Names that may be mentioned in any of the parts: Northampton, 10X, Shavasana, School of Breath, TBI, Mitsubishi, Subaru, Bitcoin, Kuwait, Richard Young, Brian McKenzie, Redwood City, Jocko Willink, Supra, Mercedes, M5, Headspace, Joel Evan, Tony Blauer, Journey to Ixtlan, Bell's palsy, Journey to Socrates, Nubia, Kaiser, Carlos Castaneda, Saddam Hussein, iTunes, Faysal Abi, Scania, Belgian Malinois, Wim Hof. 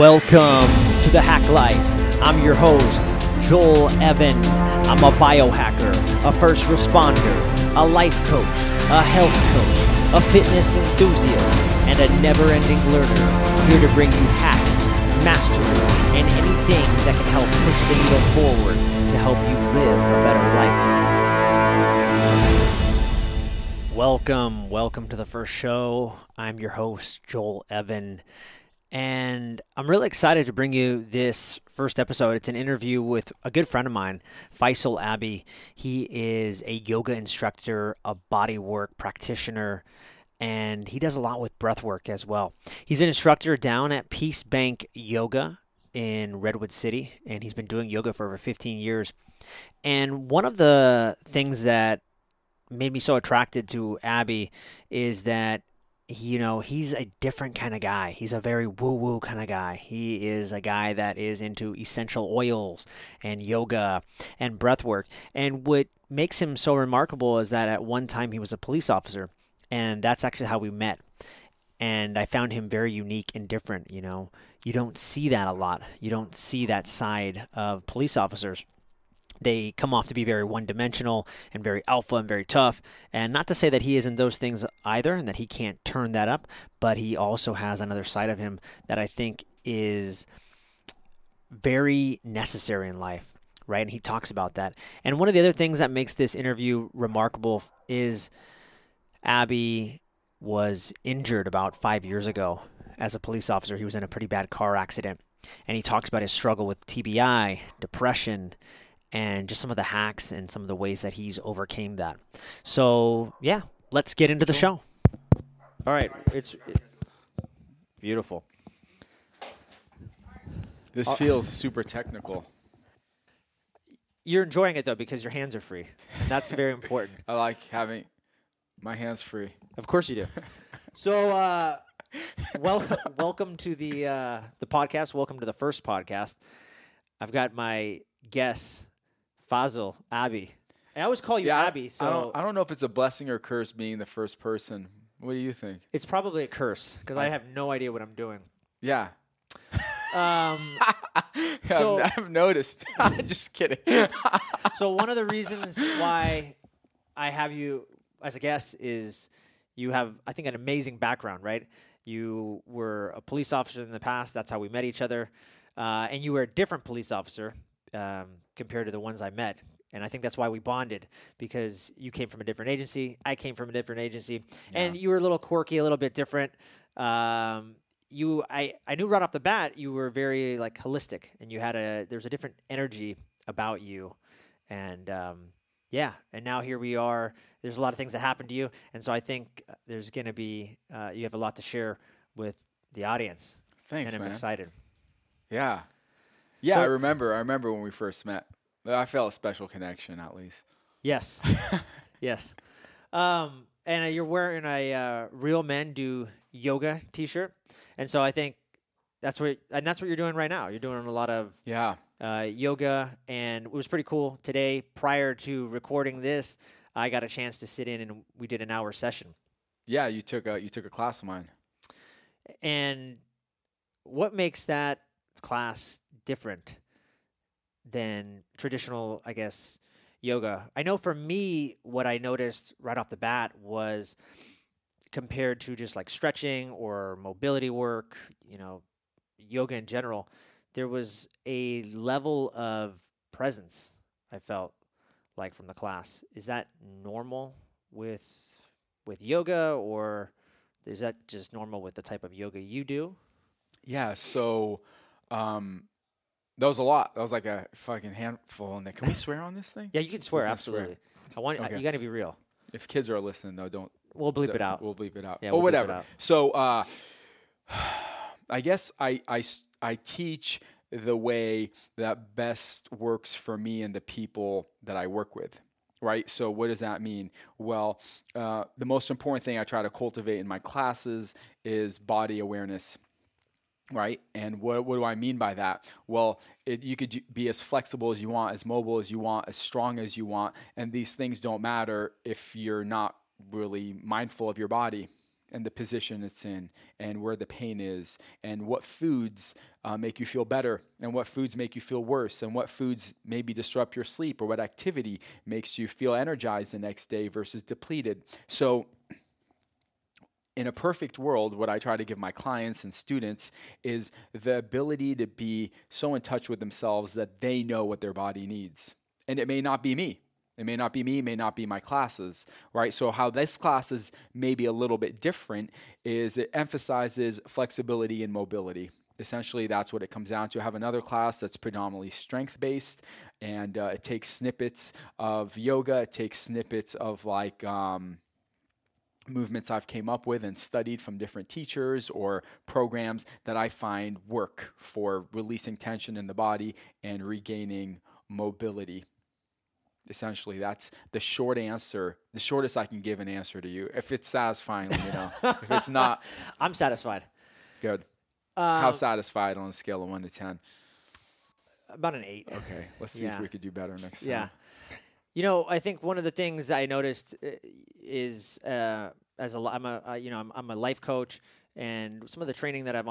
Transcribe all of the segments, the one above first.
Welcome to the Hack Life. I'm your host, Joel Evan. I'm a biohacker, a first responder, a life coach, a health coach, a fitness enthusiast, and a never-ending learner, here to bring you hacks, mastery, and anything that can help push the needle forward to help you live a better life. Welcome to the first show. I'm your host, Joel Evan. And I'm really excited to bring you this first episode. It's an interview with a good friend of mine, Faysal Abi. He is a yoga instructor, a bodywork practitioner, and he does a lot with breath work as well. He's an instructor down at Peace Bank Yoga in Redwood City, and he's been doing yoga for over 15 years. And one of the things that made me so attracted to Abi is that he's a different kind of guy. He's a very woo-woo kind of guy. He is a guy that is into essential oils and yoga and breath work. And what makes him so remarkable is that at one time he was a police officer, and that's actually how we met. And I found him very unique and different. You don't see that a lot. You don't see that side of police officers. They come off to be very one-dimensional and very alpha and very tough. And not to say that he isn't those things either and that he can't turn that up, but he also has another side of him that I think is very necessary in life, right? And he talks about that. And one of the other things that makes this interview remarkable is Abi was injured about 5 years ago as a police officer. He was in a pretty bad car accident. And he talks about his struggle with TBI, depression, and just some of the hacks and some of the ways that he's overcame that. So, yeah, let's get into the show. All right. It's beautiful. This feels super technical. You're enjoying it, though, because your hands are free. And that's very important. I like having my hands free. Of course you do. So, welcome to the podcast. Welcome to the first podcast. I've got my guest, Faysal Abi. I always call you Abi. So I don't know if it's a blessing or a curse being the first person. What do you think? It's probably a curse because I have no idea what I'm doing. Yeah. So I've noticed. Just kidding. So one of the reasons why I have you as a guest is you have, I think, an amazing background, right? You were a police officer in the past. That's how we met each other. And you were a different police officer compared to the ones I met. And I think that's why we bonded, because you came from a different agency. I came from a different agency. Yeah. And you were a little quirky, a little bit different. I knew right off the bat you were very holistic, and you had there's a different energy about you. And and now here we are. There's a lot of things that happened to you. And so I think there's going to be, you have a lot to share with the audience. Thanks, and I'm excited. Yeah. Yeah, so I remember when we first met. I felt a special connection, at least. Yes. Yes. And you're wearing a Real Men Do Yoga T-shirt, and so I think that's what you're doing right now. You're doing a lot of yoga, and it was pretty cool today. Prior to recording this, I got a chance to sit in, and we did an hour session. Yeah, you took a class of mine. And what makes that class different than traditional, I guess, yoga? I know for me, what I noticed right off the bat was compared to just stretching or mobility work, yoga in general, there was a level of presence I felt like from the class. Is that normal with yoga, or is that just normal with the type of yoga you do? Yeah, so that was a lot. That was like a fucking handful in there. Can we swear on this thing? Yeah, you can swear. Absolutely. You got to be real. If kids are listening, though, don't. We'll bleep it out. We'll bleep it out. Yeah, we'll whatever. Bleep it out. So I guess I teach the way that best works for me and the people that I work with. Right. So what does that mean? Well, the most important thing I try to cultivate in my classes is body awareness. Right. And what do I mean by that? Well, you could be as flexible as you want, as mobile as you want, as strong as you want. And these things don't matter if you're not really mindful of your body. and the position it's in and where the pain is and what foods make you feel better and what foods make you feel worse and what foods maybe disrupt your sleep or what activity makes you feel energized the next day versus depleted. So in a perfect world, what I try to give my clients and students is the ability to be so in touch with themselves that they know what their body needs. And it may not be me. It may not be me, may not be my classes, right? So how this class is maybe a little bit different is it emphasizes flexibility and mobility. Essentially, that's what it comes down to. I have another class that's predominantly strength-based, and it takes snippets of yoga. It takes snippets of like movements I've came up with and studied from different teachers or programs that I find work for releasing tension in the body and regaining mobility. Essentially, that's the short answer, the shortest I can give an answer to you. If it's satisfying, let me know. If it's not, I'm satisfied. Good. How satisfied on a scale of 1 to 10? About an 8. Okay. Let's see if we could do better next time. Yeah. You know, I think one of the things I noticed is I'm a life coach, and some of the training that I've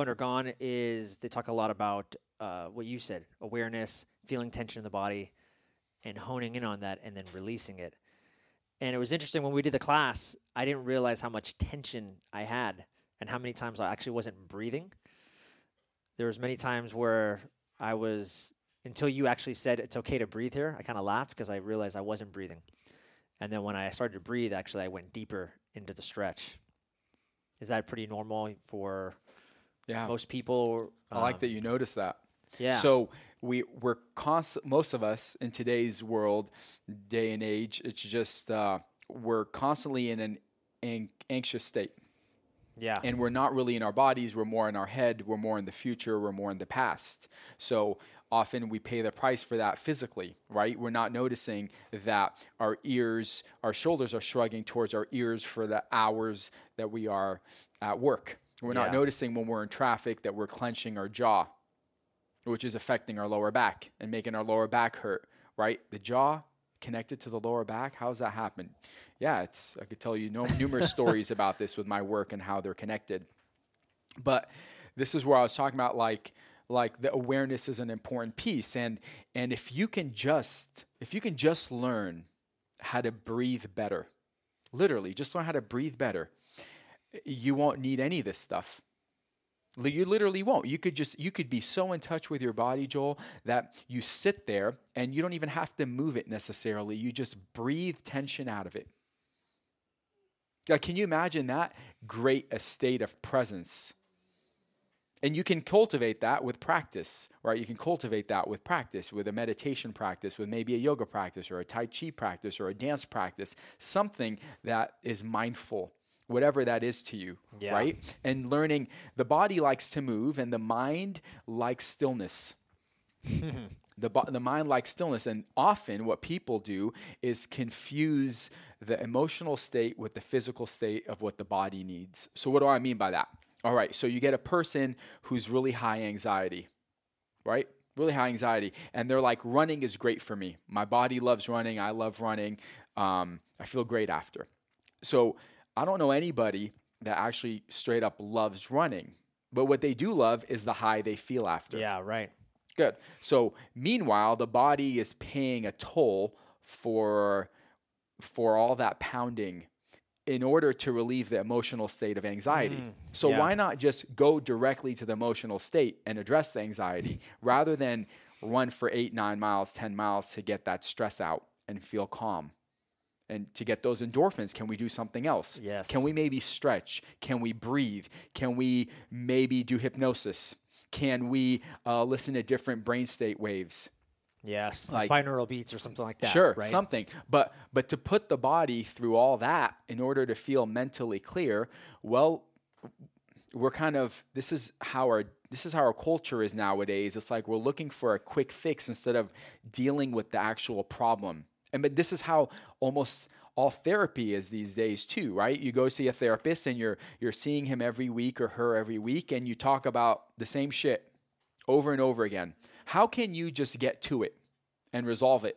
undergone is they talk a lot about what you said, awareness, feeling tension in the body, and honing in on that and then releasing it. And it was interesting when we did the class, I didn't realize how much tension I had and how many times I actually wasn't breathing. There was many times where I was, until you actually said it's okay to breathe here, I kind of laughed because I realized I wasn't breathing. And then when I started to breathe, actually I went deeper into the stretch. Is that pretty normal for most people? I like that you noticed that. Yeah. So we're constant. Most of us in today's world, day and age, it's just we're constantly in an anxious state. Yeah. And we're not really in our bodies. We're more in our head. We're more in the future. We're more in the past. So often we pay the price for that physically, right? We're not noticing that our ears, our shoulders are shrugging towards our ears for the hours that we are at work. We're not noticing when we're in traffic that we're clenching our jaw, which is affecting our lower back and making our lower back hurt, right? The jaw connected to the lower back. How's that happen? Yeah, I could tell you numerous stories about this with my work and how they're connected. But this is where I was talking about like the awareness is an important piece. And if you can just learn how to breathe better, literally just learn how to breathe better, you won't need any of this stuff. You literally won't. You could be so in touch with your body, Joel, that you sit there and you don't even have to move it necessarily. You just breathe tension out of it. Like, can you imagine that? Great, a state of presence. And you can cultivate that with practice, right? You can cultivate that with practice, with a meditation practice, with maybe a yoga practice or a Tai Chi practice or a dance practice, something that is mindful, whatever that is to you, right? And learning, the body likes to move and the mind likes stillness. The mind likes stillness. And often what people do is confuse the emotional state with the physical state of what the body needs. So what do I mean by that? All right, so you get a person who's really high anxiety, right? Really high anxiety. And they're like, running is great for me. My body loves running. I love running. I feel great after. So I don't know anybody that actually straight up loves running, but what they do love is the high they feel after. Yeah, right. Good. So meanwhile, the body is paying a toll for all that pounding in order to relieve the emotional state of anxiety. So why not just go directly to the emotional state and address the anxiety rather than run for 8, 9 miles, 10 miles to get that stress out and feel calm? And to get those endorphins, can we do something else? Yes. Can we maybe stretch? Can we breathe? Can we maybe do hypnosis? Can we listen to different brain state waves? Yes, like binaural beats or something like that. Sure, right? Something. But to put the body through all that in order to feel mentally clear, well, we're kind of, this is how our culture is nowadays. It's like we're looking for a quick fix instead of dealing with the actual problem. But this is how almost all therapy is these days too, right? You go see a therapist and you're seeing him every week or her every week, and you talk about the same shit over and over again. How can you just get to it and resolve it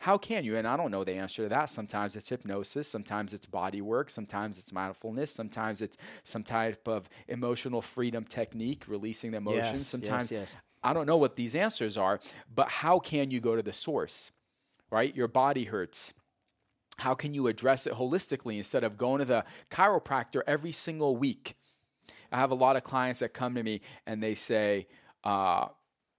How can you? And I don't know the answer to that. Sometimes it's hypnosis. Sometimes it's body work. Sometimes it's mindfulness. Sometimes it's some type of emotional freedom technique, releasing the emotions. Yes, sometimes yes. I don't know what these answers are, but how can you go to the source, right? Your body hurts. How can you address it holistically instead of going to the chiropractor every single week? I have a lot of clients that come to me and they say,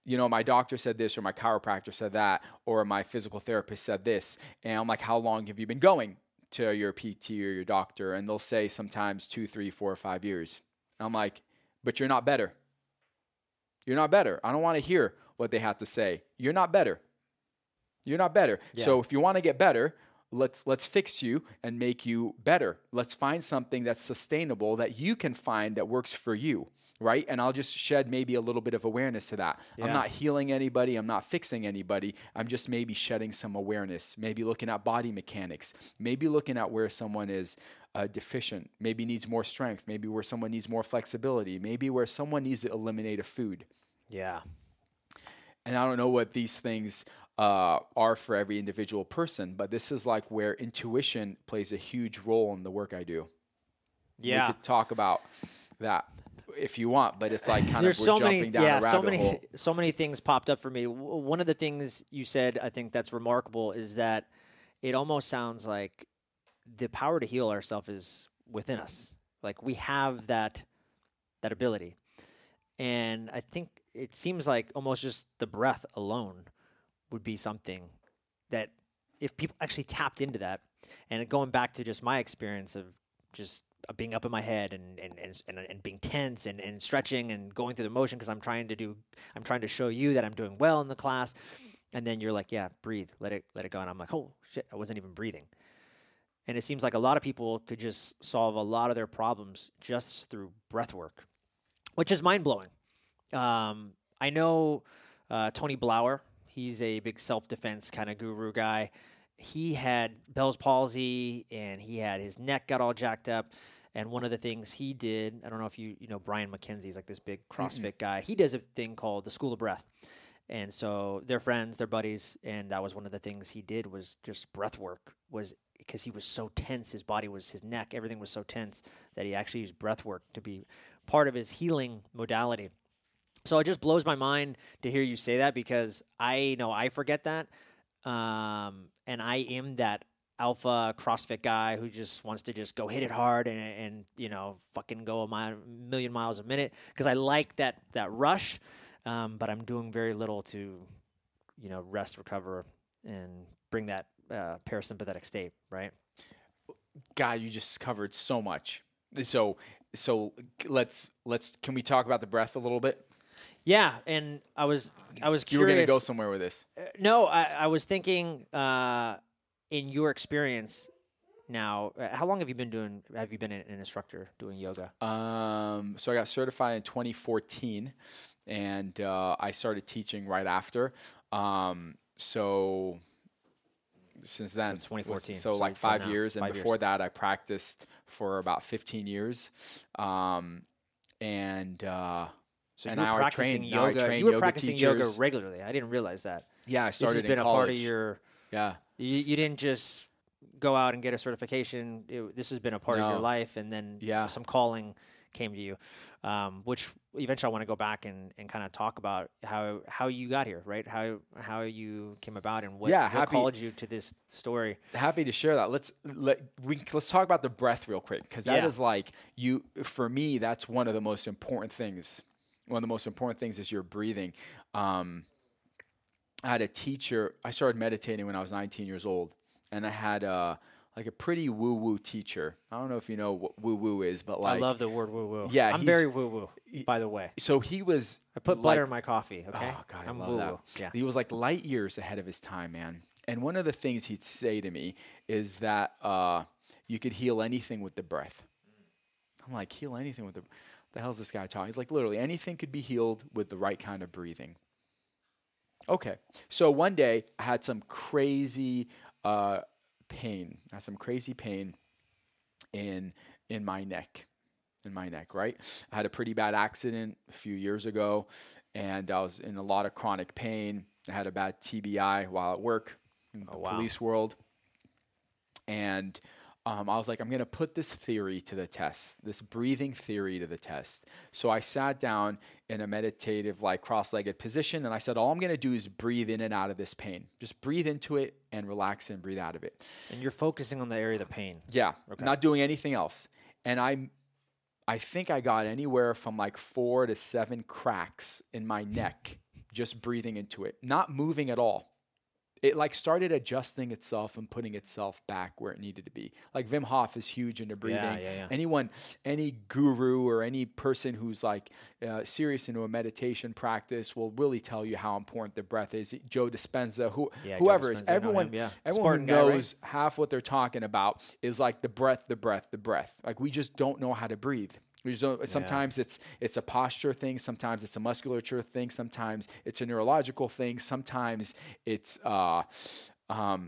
you know, my doctor said this, or my chiropractor said that, or my physical therapist said this. And I'm like, how long have you been going to your PT or your doctor? And they'll say sometimes 2, 3, 4, 5 years. And I'm like, but you're not better. You're not better. I don't want to hear what they have to say. You're not better. You're not better. Yeah. So if you want to get better, Let's fix you and make you better. Let's find something that's sustainable that you can find that works for you, right? And I'll just shed maybe a little bit of awareness to that. Yeah. I'm not healing anybody. I'm not fixing anybody. I'm just maybe shedding some awareness, maybe looking at body mechanics, maybe looking at where someone is deficient, maybe needs more strength, maybe where someone needs more flexibility, maybe where someone needs to eliminate a food. Yeah. And I don't know what these things are for every individual person, but this is like where intuition plays a huge role in the work I do. Yeah. We could talk about that if you want, but it's like kind of we're jumping down a rabbit hole. So many things popped up for me. One of the things you said, I think that's remarkable, is that it almost sounds like the power to heal ourselves is within us. Like we have that ability. And I think it seems like almost just the breath alone would be something that if people actually tapped into that, and going back to just my experience of just being up in my head and being tense and stretching and going through the motion because I'm trying to show you that I'm doing well in the class, and then you're like, yeah, breathe, let it go, and I'm like, oh shit, I wasn't even breathing. And it seems like a lot of people could just solve a lot of their problems just through breath work, which is mind blowing. I know Tony Blauer. He's a big self-defense kind of guru guy. He had Bell's palsy, and he had his neck got all jacked up. And one of the things he did, I don't know if you know Brian McKenzie, is like this big CrossFit guy. He does a thing called the School of Breath. And so they're friends, they're buddies, and that was one of the things he did was just breath work, was because he was so tense, his neck, everything was so tense that he actually used breath work to be part of his healing modality. So it just blows my mind to hear you say that, because I know I forget that, and I am that alpha CrossFit guy who just wants to just go hit it hard and you know, fucking go a million miles a minute, because I like that rush, but I'm doing very little to, you know, rest, recover, and bring that parasympathetic state, right? God, you just covered so much. So can we talk about the breath a little bit? Yeah, and I was curious. You were going to go somewhere with this. No, I was thinking in your experience now, how long have you been doing? Have you been an instructor doing yoga? So I got certified in 2014, and I started teaching right after. So since then, 2014. So like 5 years, and before that, I practiced for about 15 years, So and you were practicing yoga. You were practicing yoga regularly. I didn't realize that. Yeah, I started in college. This has been a part of your. Yeah. You didn't just go out and get a certification. This has been a part of your life, and then some calling came to you, which eventually I want to go back and kind of talk about how you got here, right? How you came about and what called you to this story. Happy to share that. Let's talk about the breath real quick, because that is like you. For me, that's one of the most important things. One of the most important things is your breathing. I had a teacher. I started meditating when I was 19 years old, and I had a pretty woo-woo teacher. I don't know if you know what woo-woo is, but like I love the word woo-woo. Yeah, I'm very woo-woo, by the way. So he was. I put butter in my coffee. Okay. Oh God, I love woo-woo. That. Yeah. He was like light years ahead of his time, man. And one of the things he'd say to me is that you could heal anything with the breath. I'm like, heal anything with the breath. The hell's this guy talking? He's like, literally anything could be healed with the right kind of breathing. Okay. So one day I had some crazy pain. I had some crazy pain in my neck, right? I had a pretty bad accident a few years ago, and I was in a lot of chronic pain. I had a bad TBI while at work. in the police world. And I was like, I'm going to put this theory to the test, this breathing theory to the test. So I sat down in a meditative, like cross-legged position. And I said, all I'm going to do is breathe in and out of this pain. Just breathe into it and relax and breathe out of it. And you're focusing on the area of the pain. Yeah. Okay. Not doing anything else. And I think I got anywhere from like 4 to 7 cracks in my neck, just breathing into it, not moving at all. It like started adjusting itself and putting itself back where it needed to be. Like Wim Hof is huge into breathing. Yeah. Anyone, any guru or any person who's like serious into a meditation practice will really tell you how important the breath is. Joe Dispenza, whoever is, everyone who knows guy, right? Half what they're talking about is like the breath. Like we just don't know how to breathe. Sometimes it's a posture thing. Sometimes it's a musculature thing. Sometimes it's a neurological thing. Sometimes it's the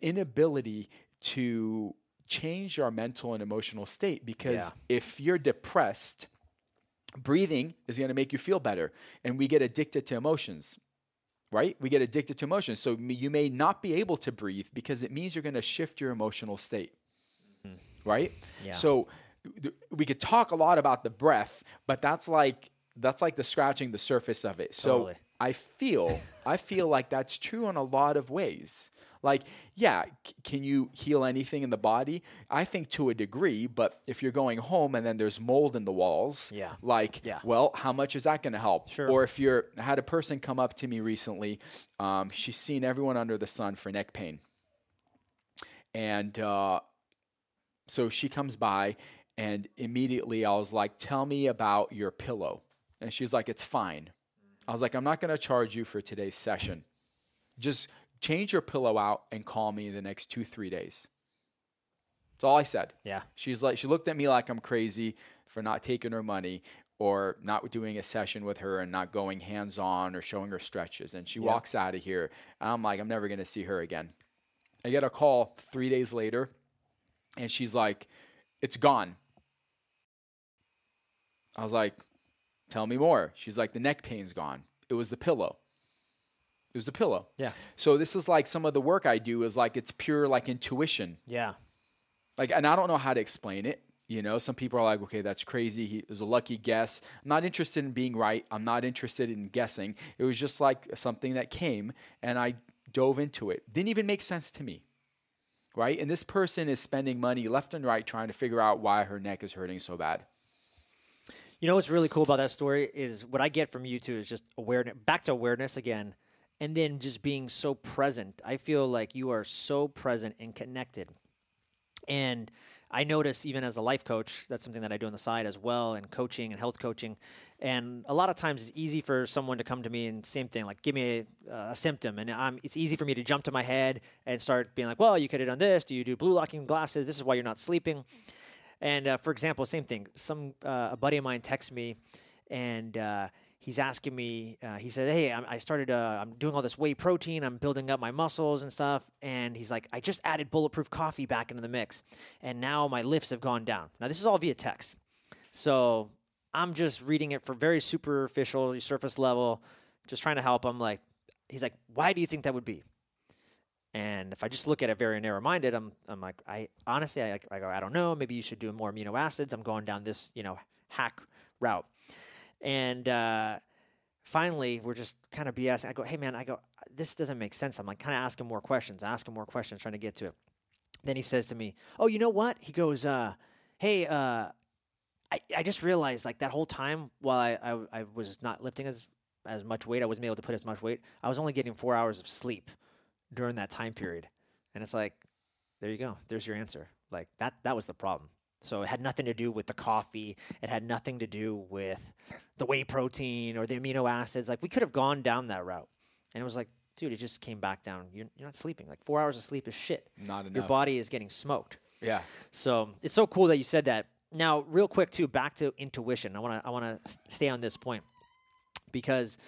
inability to change our mental and emotional state. Because if you're depressed, breathing is going to make you feel better. And we get addicted to emotions. Right? We get addicted to emotions. So you may not be able to breathe because it means you're going to shift your emotional state. Mm-hmm. Right? Yeah. So we could talk a lot about the breath, but that's like the scratching the surface of it. So totally. I feel like that's true in a lot of ways. Like, can you heal anything in the body? I think to a degree, but if you're going home and then there's mold in the walls, well, how much is that going to help? Sure. Or if I had a person come up to me recently, she's seen everyone under the sun for neck pain. And so she comes by. And immediately I was like, tell me about your pillow. And she's like, it's fine. I was like, I'm not going to charge you for today's session. Just change your pillow out and call me in the next 2-3 days. That's all I said. Yeah. She's like, she looked at me like I'm crazy for not taking her money or not doing a session with her and not going hands-on or showing her stretches. And she walks out of here. And I'm like, I'm never going to see her again. I get a call 3 days later and she's like, it's gone. I was like, tell me more. She's like, the neck pain's gone. It was the pillow. Yeah. So this is like some of the work I do is like, it's pure like intuition. Yeah. Like, and I don't know how to explain it. You know, some people are like, okay, that's crazy. It was a lucky guess. I'm not interested in being right. I'm not interested in guessing. It was just like something that came and I dove into it. Didn't even make sense to me. Right? And this person is spending money left and right trying to figure out why her neck is hurting so bad. You know what's really cool about that story is what I get from you too is just awareness, back to awareness again, and then just being so present. I feel like you are so present and connected. And I notice even as a life coach, that's something that I do on the side as well, and coaching and health coaching. And a lot of times it's easy for someone to come to me and same thing, like give me a symptom. And it's easy for me to jump to my head and start being like, well, you could have done this. Do you do blue locking glasses? This is why you're not sleeping. And for example, same thing. A buddy of mine texts me, and he's asking me. He said, "Hey, I'm doing all this whey protein. I'm building up my muscles and stuff." And he's like, "I just added bulletproof coffee back into the mix, and now my lifts have gone down." Now this is all via text, so I'm just reading it for very superficial, surface level, just trying to help. I'm like, he's like, "Why do you think that would be?" And if I just look at it very narrow-minded, I'm like, I honestly go, I don't know. Maybe you should do more amino acids. I'm going down this, hack route. And finally, we're just kind of BSing. I go, hey, man, this doesn't make sense. I'm like kind of asking more questions. Trying to get to it. Then he says to me, oh, you know what? He goes, hey, I just realized like that whole time while I was not lifting as much weight, I wasn't able to put as much weight, I was only getting 4 hours of sleep during that time period. And it's like, there you go. There's your answer. Like that was the problem. So it had nothing to do with the coffee. It had nothing to do with the whey protein or the amino acids. Like we could have gone down that route. And it was like, dude, it just came back down. You're not sleeping. Like 4 hours of sleep is shit. Not enough. Your body is getting smoked. Yeah. So it's so cool that you said that. Now, real quick too, back to intuition. I want to stay on this point because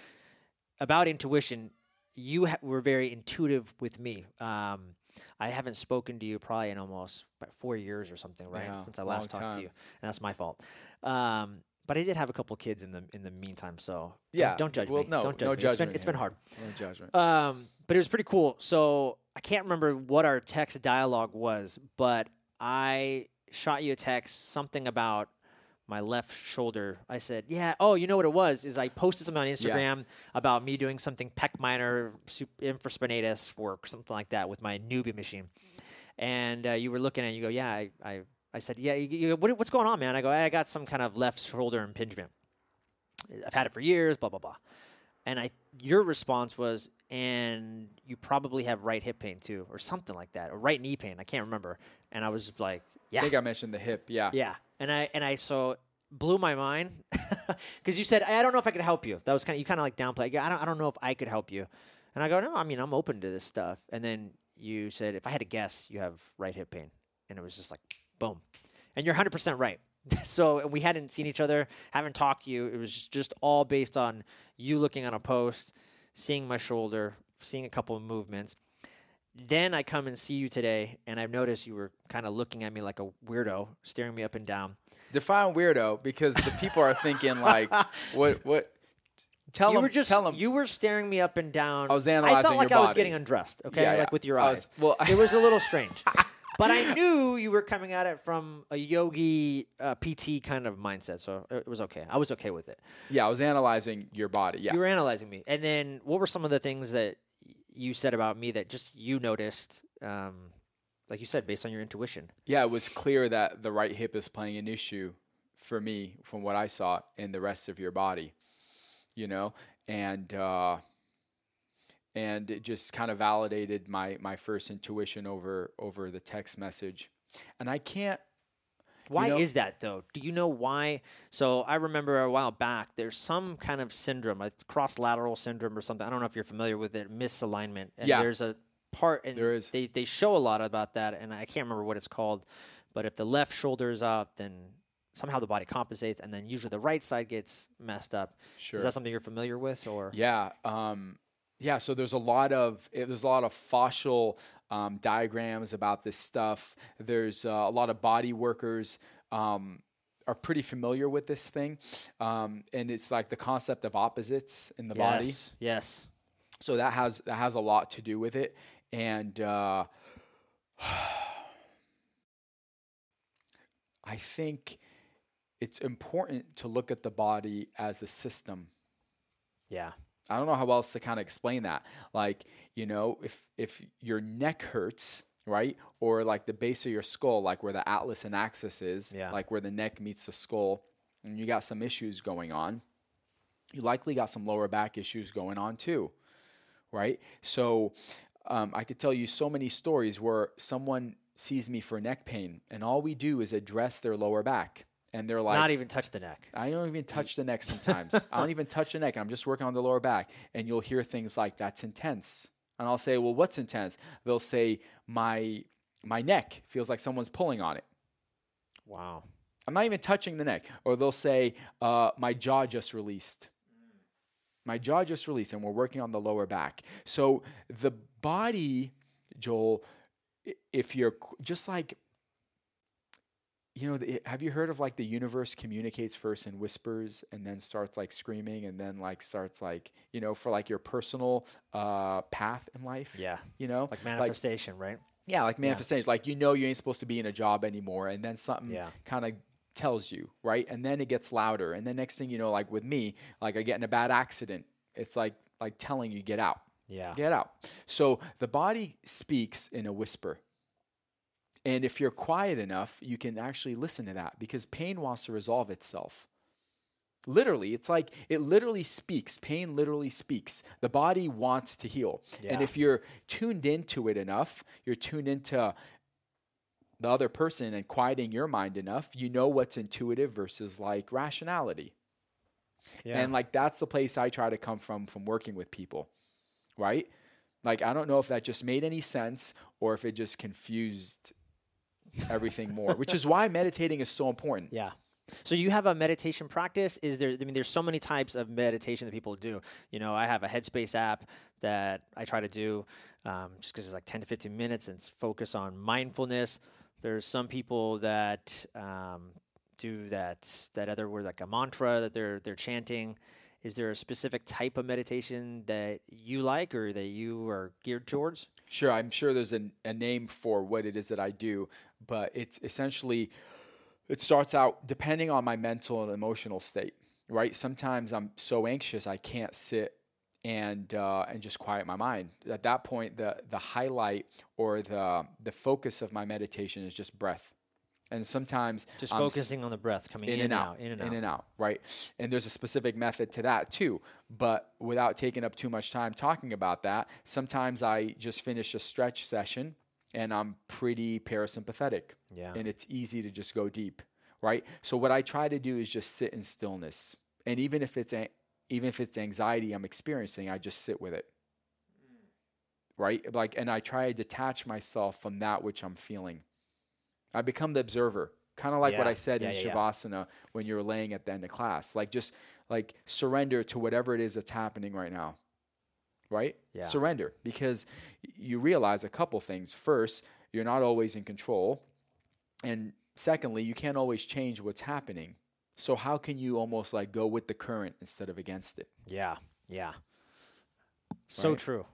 about intuition, you were very intuitive with me. I haven't spoken to you probably in almost about 4 years or something, right? Yeah, since I last talked to you, and that's my fault. But I did have a couple kids in the meantime, so don't judge me. Well, no judgment. It's been hard. No judgment. But it was pretty cool. So I can't remember what our text dialogue was, but I shot you a text, something about my left shoulder. I said, yeah, oh, you know what it was, is I posted something on Instagram about me doing something pec minor, infraspinatus work, something like that with my Nubia machine. And you were looking at it and you go, yeah, I said, yeah, what's going on, man? I go, I got some kind of left shoulder impingement. I've had it for years, blah, blah, blah. And your response was, and you probably have right hip pain too, or something like that, or right knee pain. I can't remember. And I was like, yeah. I think I mentioned the hip, yeah. Yeah. And I so blew my mind because you said, I don't know if I could help you. That was kind of, you kind of like downplayed. I don't know if I could help you. And I go, no, I mean, I'm open to this stuff. And then you said, if I had to guess, you have right hip pain. And it was just like, boom. And you're 100% right. So we hadn't seen each other, haven't talked to you. It was just all based on you looking on a post, seeing my shoulder, seeing a couple of movements. Then I come and see you today, and I've noticed you were kind of looking at me like a weirdo, staring me up and down. Define weirdo, because the people are thinking like, what? Tell them. You were staring me up and down. I was analyzing your body. I felt like I was getting undressed, okay, with your eyes. It was a little strange. But I knew you were coming at it from a yogi, PT kind of mindset, so it was okay. I was okay with it. Yeah, I was analyzing your body. Yeah, you were analyzing me. And then what were some of the things that you said about me that just you noticed, like you said, based on your intuition? Yeah, it was clear that the right hip is playing an issue for me from what I saw in the rest of your body, you know? And it just kind of validated my first intuition over the text message. And I can't. Why is that, though? Do you know why? So I remember a while back, there's some kind of syndrome, a cross-lateral syndrome or something. I don't know if you're familiar with it, misalignment. And there's a part, and there is. They show a lot about that, and I can't remember what it's called. But if the left shoulder is up, then somehow the body compensates, and then usually the right side gets messed up. Sure. Is that something you're familiar with? Or yeah, so there's a lot of fascial diagrams about this stuff. There's a lot of body workers are pretty familiar with this thing, and it's like the concept of opposites in the body. Yes. So that has a lot to do with it, and I think it's important to look at the body as a system. Yeah. I don't know how else to kind of explain that. Like, you know, if your neck hurts, right? Or like the base of your skull, like where the atlas and axis is, like where the neck meets the skull, and you got some issues going on, you likely got some lower back issues going on too, right? So I could tell you so many stories where someone sees me for neck pain, and all we do is address their lower back. And they're like, not even touch the neck. I don't even touch the neck sometimes. I don't even touch the neck. I'm just working on the lower back. And you'll hear things like, that's intense. And I'll say, well, what's intense? They'll say, my neck feels like someone's pulling on it. Wow. I'm not even touching the neck. Or they'll say, my jaw just released. And we're working on the lower back. So the body, Joel, if you're just like, you know, have you heard of like the universe communicates first and whispers and then starts like screaming and then like starts like, you know, for like your personal path in life? Yeah. You know? Like manifestation, right? Yeah, like manifestation. Yeah. Like, you know, you ain't supposed to be in a job anymore. And then something kind of tells you, right? And then it gets louder. And then next thing you know, like with me, like I get in a bad accident. It's like telling you get out. Yeah. Get out. So the body speaks in a whisper. And if you're quiet enough, you can actually listen to that because pain wants to resolve itself. Literally, it's like it literally speaks. Pain literally speaks. The body wants to heal. Yeah. And if you're tuned into it enough, you're tuned into the other person and quieting your mind enough, you know what's intuitive versus like rationality. Yeah. And like that's the place I try to come from working with people, right? Like I don't know if that just made any sense or if it just confused everything more, which is why meditating is so important. Yeah. So you have a meditation practice. There's so many types of meditation that people do. You know, I have a Headspace app that I try to do just because it's like 10 to 15 minutes and it's focused on mindfulness. There's some people that do that other word, like a mantra that they're chanting. Is there a specific type of meditation that you like or that you are geared towards? Sure. I'm sure there's a name for what it is that I do, but it's essentially, it starts out depending on my mental and emotional state, right? Sometimes I'm so anxious I can't sit and just quiet my mind. At that point, the highlight or the focus of my meditation is just breath. And sometimes just focusing on the breath coming in and out, right? And there's a specific method to that too. But without taking up too much time talking about that, sometimes I just finish a stretch session and I'm pretty parasympathetic. Yeah. And it's easy to just go deep, right? So what I try to do is just sit in stillness. And even if it's anxiety I'm experiencing, I just sit with it. Right? Like, and I try to detach myself from that which I'm feeling. I become the observer, kind of like what I said in Shavasana when you were laying at the end of class. Like, just like surrender to whatever it is that's happening right now, right? Yeah. Surrender, because you realize a couple things. First, you're not always in control. And secondly, you can't always change what's happening. So how can you almost like go with the current instead of against it? Yeah, yeah. So right? True.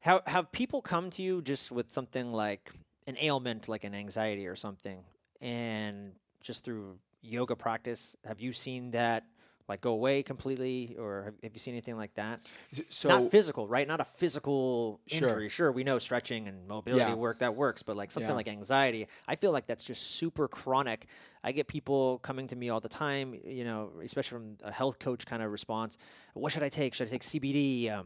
How have people come to you just with something like an ailment, like an anxiety or something, and just through yoga practice, have you seen that like go away completely, or have you seen anything like that? So not physical, right? Not a physical injury. Sure, we know stretching and mobility work, that works, but like something like anxiety, I feel like that's just super chronic. I get people coming to me all the time, you know, especially from a health coach kind of response. What should I take? Should I take CBD?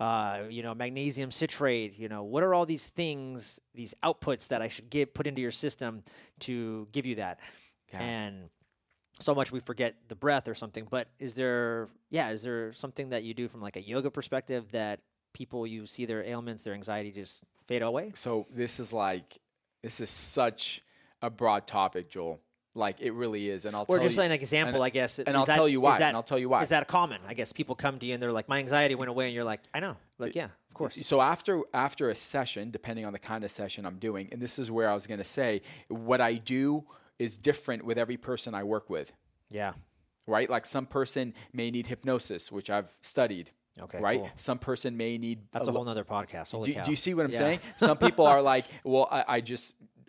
Magnesium citrate, what are all these things, these outputs that I should put into your system to give you that? Yeah. And so much we forget the breath or something, but is there something that you do from like a yoga perspective that people, you see their ailments, their anxiety just fade away? So this is such a broad topic, Joel. Like, it really is. And Or just an example, I guess. And I'll tell you why. Is that common? I guess people come to you and they're like, my anxiety went away. And you're like, I know. Like, yeah, of course. So after a session, depending on the kind of session I'm doing, and this is where I was going to say, what I do is different with every person I work with. Yeah. Right? Like, some person may need hypnosis, which I've studied. Okay. Right. Cool. Some person may need. That's a whole nother podcast. Holy cow. Do you see what I'm saying? Some people are like, well,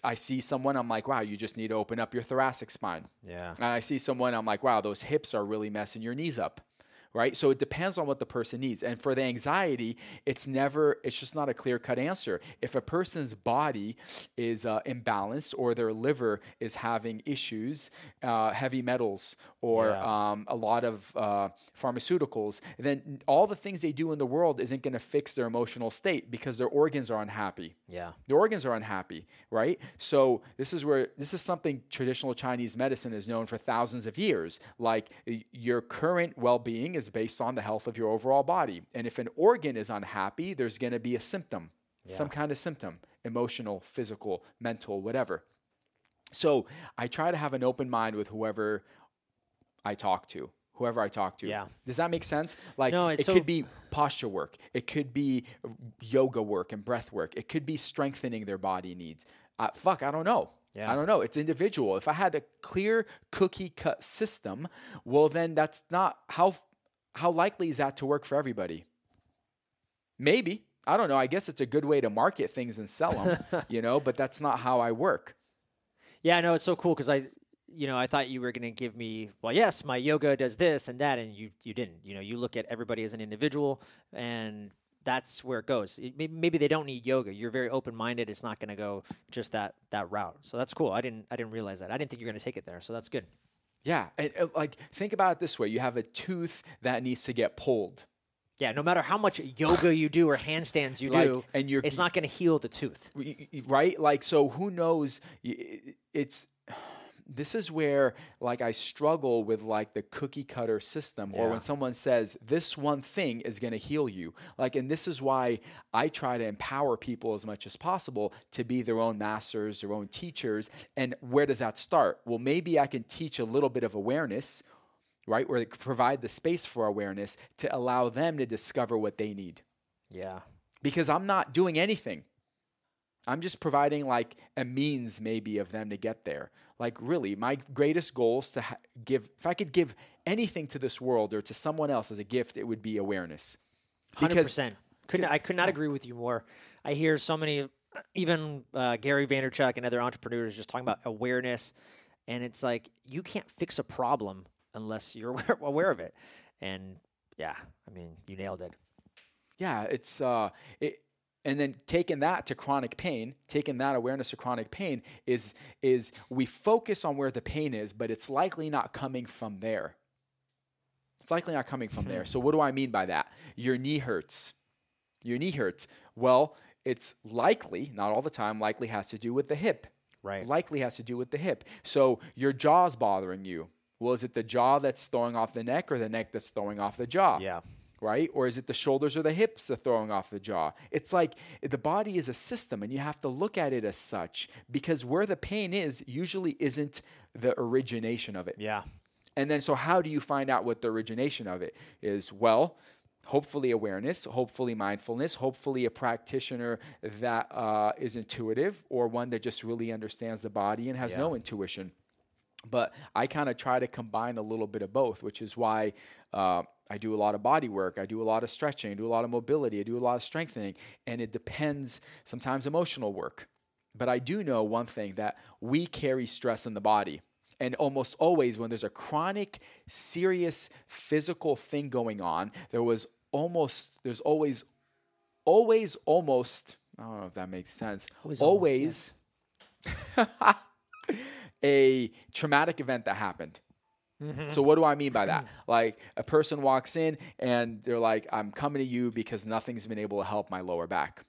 I see someone, I'm like, wow, you just need to open up your thoracic spine. Yeah. And I see someone, I'm like, wow, those hips are really messing your knees up, right? So it depends on what the person needs. And for the anxiety, it's just not a clear-cut answer. If a person's body is imbalanced, or their liver is having issues, heavy metals, or a lot of pharmaceuticals, then all the things they do in the world isn't going to fix their emotional state, because their organs are unhappy. Yeah. Their organs are unhappy, right? So this is something traditional Chinese medicine is known for thousands of years. Like, your current well-being is based on the health of your overall body. And if an organ is unhappy, there's going to be a symptom, some kind of symptom, emotional, physical, mental, whatever. So I try to have an open mind with whoever I talk to. Yeah. Does that make sense? Like, no, it could be posture work. It could be yoga work and breath work. It could be strengthening their body needs. I don't know. Yeah. I don't know. It's individual. If I had a clear cookie cut system, well, then that's not how likely is that to work for everybody? Maybe. I don't know. I guess it's a good way to market things and sell them, but that's not how I work. Yeah, I know. It's so cool because I thought you were going to give me, well, yes, my yoga does this and that, and you didn't. You look at everybody as an individual, and that's where it goes. Maybe they don't need yoga. You're very open-minded. It's not going to go just that route. So that's cool. I didn't realize that. I didn't think you were going to take it there, so that's good. Yeah, and like, think about it this way. You have a tooth that needs to get pulled. Yeah, no matter how much yoga you do or handstands you do, and it's not going to heal the tooth. Right? Like, so who knows? This is where, like, I struggle with, like, the cookie cutter system, or when someone says this one thing is going to heal you. Like, and this is why I try to empower people as much as possible to be their own masters, their own teachers. And where does that start? Well, maybe I can teach a little bit of awareness, right? Or provide the space for awareness to allow them to discover what they need. Yeah. Because I'm not doing anything. I'm just providing like a means maybe of them to get there. Like really, my greatest goal is to give, if I could give anything to this world or to someone else as a gift, it would be awareness. 100%. I could not agree with you more. I hear so many, even Gary Vaynerchuk and other entrepreneurs just talking about awareness. And it's like, you can't fix a problem unless you're aware of it. And yeah, I mean, you nailed it. Yeah, it's... And then taking that to chronic pain, taking that awareness to chronic pain is we focus on where the pain is, but it's likely not coming from there. It's likely not coming from there. So what do I mean by that? Your knee hurts. Your knee hurts. Well, it's likely, not all the time, likely has to do with the hip. Right. Likely has to do with the hip. So your jaw's bothering you. Well, is it the jaw that's throwing off the neck or the neck that's throwing off the jaw? Yeah. Right? Or is it the shoulders or the hips that are throwing off the jaw? It's like the body is a system and you have to look at it as such, because where the pain is usually isn't the origination of it. Yeah. And then so how do you find out what the origination of it is? Well, hopefully awareness, hopefully mindfulness, hopefully a practitioner that is intuitive, or one that just really understands the body and has no intuition. But I kind of try to combine a little bit of both, which is why I do a lot of body work. I do a lot of stretching. I do a lot of mobility. I do a lot of strengthening. And it depends, sometimes emotional work. But I do know one thing, that we carry stress in the body. And almost always when there's a chronic, serious physical thing going on, there's always I don't know if that makes sense. Always a traumatic event that happened. Mm-hmm. So what do I mean by that? Like a person walks in and they're like, I'm coming to you because nothing's been able to help my lower back.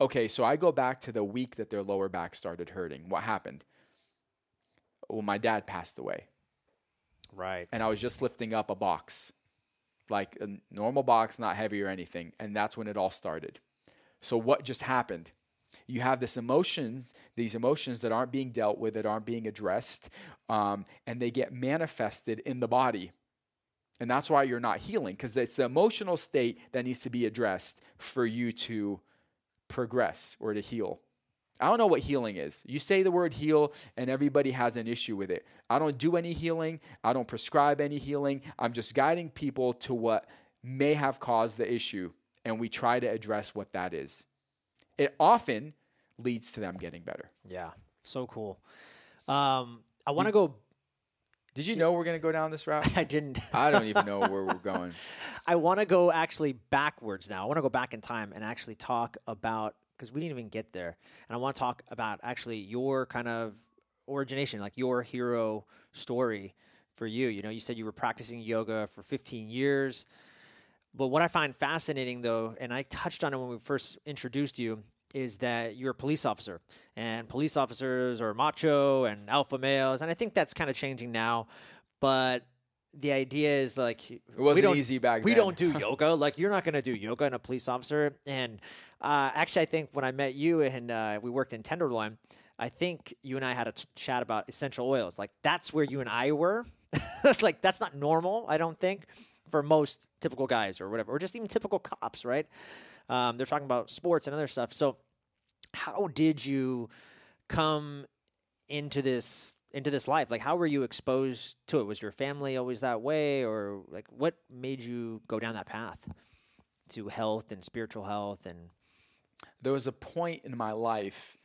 Okay, so I go back to the week that their lower back started hurting. What happened? Well, my dad passed away. Right. And I was just lifting up a box, like a normal box, not heavy or anything. And that's when it all started. So what just happened? You have these emotions that aren't being dealt with, that aren't being addressed, and they get manifested in the body. And that's why you're not healing, because it's the emotional state that needs to be addressed for you to progress or to heal. I don't know what healing is. You say the word heal and everybody has an issue with it. I don't do any healing. I don't prescribe any healing. I'm just guiding people to what may have caused the issue, and we try to address what that is. It often leads to them getting better. Yeah. So cool. I want to go. Did you know we're going to go down this route? I didn't. I don't even know where we're going. I want to go actually backwards now. I want to go back in time and actually talk about, because we didn't even get there. And I want to talk about actually your kind of origination, like your hero story for you. You know, you said you were practicing yoga for 15 years. But what I find fascinating, though, and I touched on it when we first introduced you, is that you're a police officer. And police officers are macho and alpha males. And I think that's kind of changing now. But the idea is, like, it wasn't easy back then. We don't do yoga. Like, you're not going to do yoga in a police officer. And actually, I think when I met you and we worked in Tenderloin, I think you and I had a chat about essential oils. Like, that's where you and I were. Like, that's not normal, I don't think, for most typical guys or whatever, or just even typical cops, right? They're talking about sports and other stuff. So how did you come into this life? Like, how were you exposed to it? Was your family always that way? Or like, what made you go down that path to health and spiritual health? And there was a point in my life,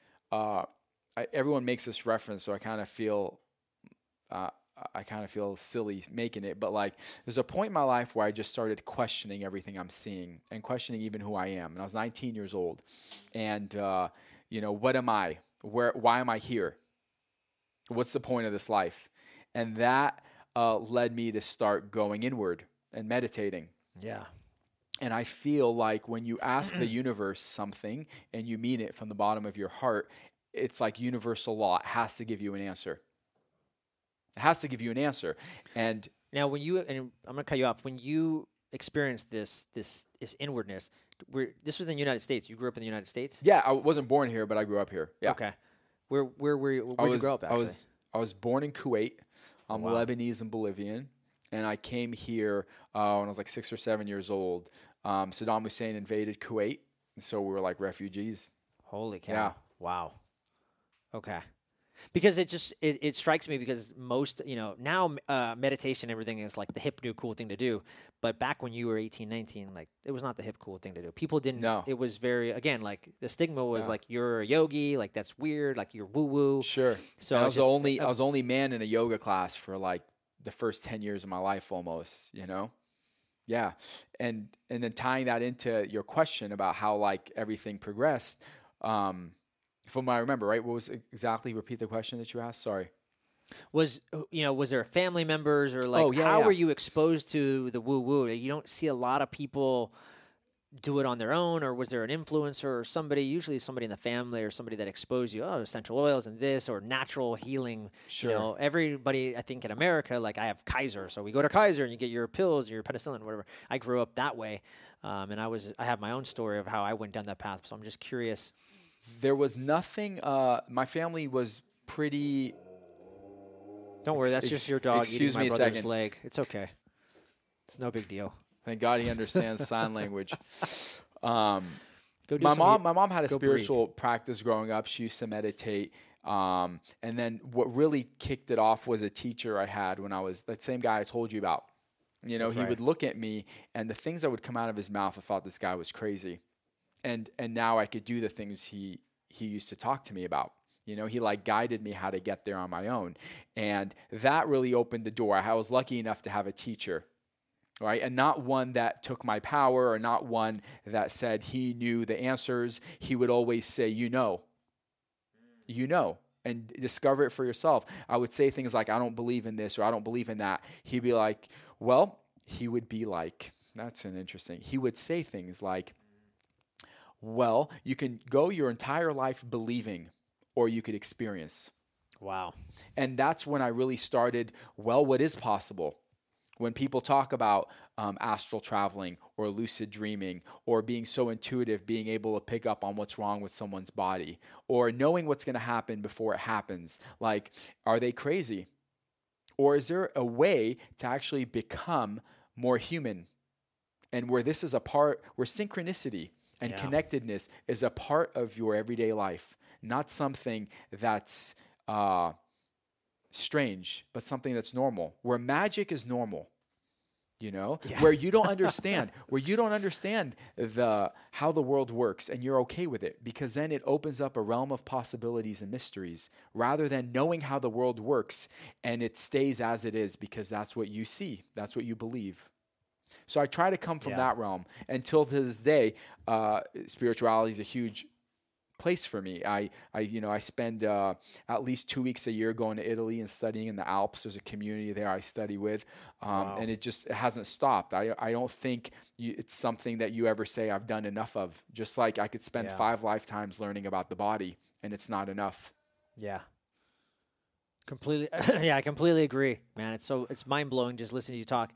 everyone makes this reference, so I kind of feel, I kind of feel silly making it, but like there's a point in my life where I just started questioning everything I'm seeing and questioning even who I am. And I was 19 years old, and what am I? Why am I here? What's the point of this life? And that led me to start going inward and meditating. Yeah. And I feel like when you ask the universe something and you mean it from the bottom of your heart, it's like universal law. It has to give you an answer. It has to give you an answer. And now and I'm going to cut you off. When you experienced this inwardness, this was in the United States. You grew up in the United States? Yeah, I wasn't born here, but I grew up here. Yeah. Okay. Where were you? Where did you grow up, actually? I was born in Kuwait. I'm Lebanese and Bolivian. And I came here when I was like 6 or 7 years old. Saddam Hussein invaded Kuwait. And so we were like refugees. Holy cow. Yeah. Wow. Okay. Because it just, it strikes me because most, you know, now meditation, everything is like the hip new cool thing to do. But back when you were 18, 19, like it was not the hip cool thing to do. People didn't, no. It was very, again, like the stigma was like you're a yogi, like that's weird, like you're woo woo. Sure. So I was the only man in a yoga class for like the first 10 years of my life almost, you know? Yeah. And then tying that into your question about how like everything progressed, from what I remember, right? What was exactly, repeat the question that you asked? Sorry. Was there family members or like, were you exposed to the woo-woo? You don't see a lot of people do it on their own, or was there an influencer or somebody, usually somebody in the family or somebody that exposed you, essential oils and this or natural healing. Sure. You know, everybody, I think in America, like I have Kaiser. So we go to Kaiser and you get your pills or your penicillin, whatever. I grew up that way. And I have my own story of how I went down that path. So I'm just curious. There was nothing. My family was pretty. Don't worry, that's just your dog eating my brother's leg. It's okay. It's no big deal. Thank God he understands sign language. My mom had a spiritual practice growing up. She used to meditate. And then what really kicked it off was a teacher I had when I was that same guy I told you about. You know, that's he right. would look at me, and the things that would come out of his mouth, I thought this guy was crazy. And now I could do the things he used to talk to me about. You know, he like guided me how to get there on my own. And that really opened the door. I was lucky enough to have a teacher, right? And not one that took my power or not one that said he knew the answers. He would always say, you know, and discover it for yourself. I would say things like, I don't believe in this or I don't believe in that. He'd be like, he would say things like, well, you can go your entire life believing, or you could experience. Wow. And that's when I really started, what is possible? When people talk about astral traveling or lucid dreaming or being so intuitive, being able to pick up on what's wrong with someone's body or knowing what's going to happen before it happens. Like, are they crazy? Or is there a way to actually become more human? And where this is a part, where synchronicity and connectedness is a part of your everyday life, not something that's strange, but something that's normal, where magic is normal, you know, where you don't understand, how the world works, and you're okay with it, because then it opens up a realm of possibilities and mysteries rather than knowing how the world works and it stays as it is because that's what you see, that's what you believe. So I try to come from that realm. Until this day, spirituality is a huge place for me. I spend at least 2 weeks a year going to Italy and studying in the Alps. There's a community there I study with, and it hasn't stopped. I don't think it's something that you ever say I've done enough of. Just like I could spend 5 lifetimes learning about the body, and it's not enough. Yeah. Completely. I completely agree, man. It's mind blowing just listening to you talk.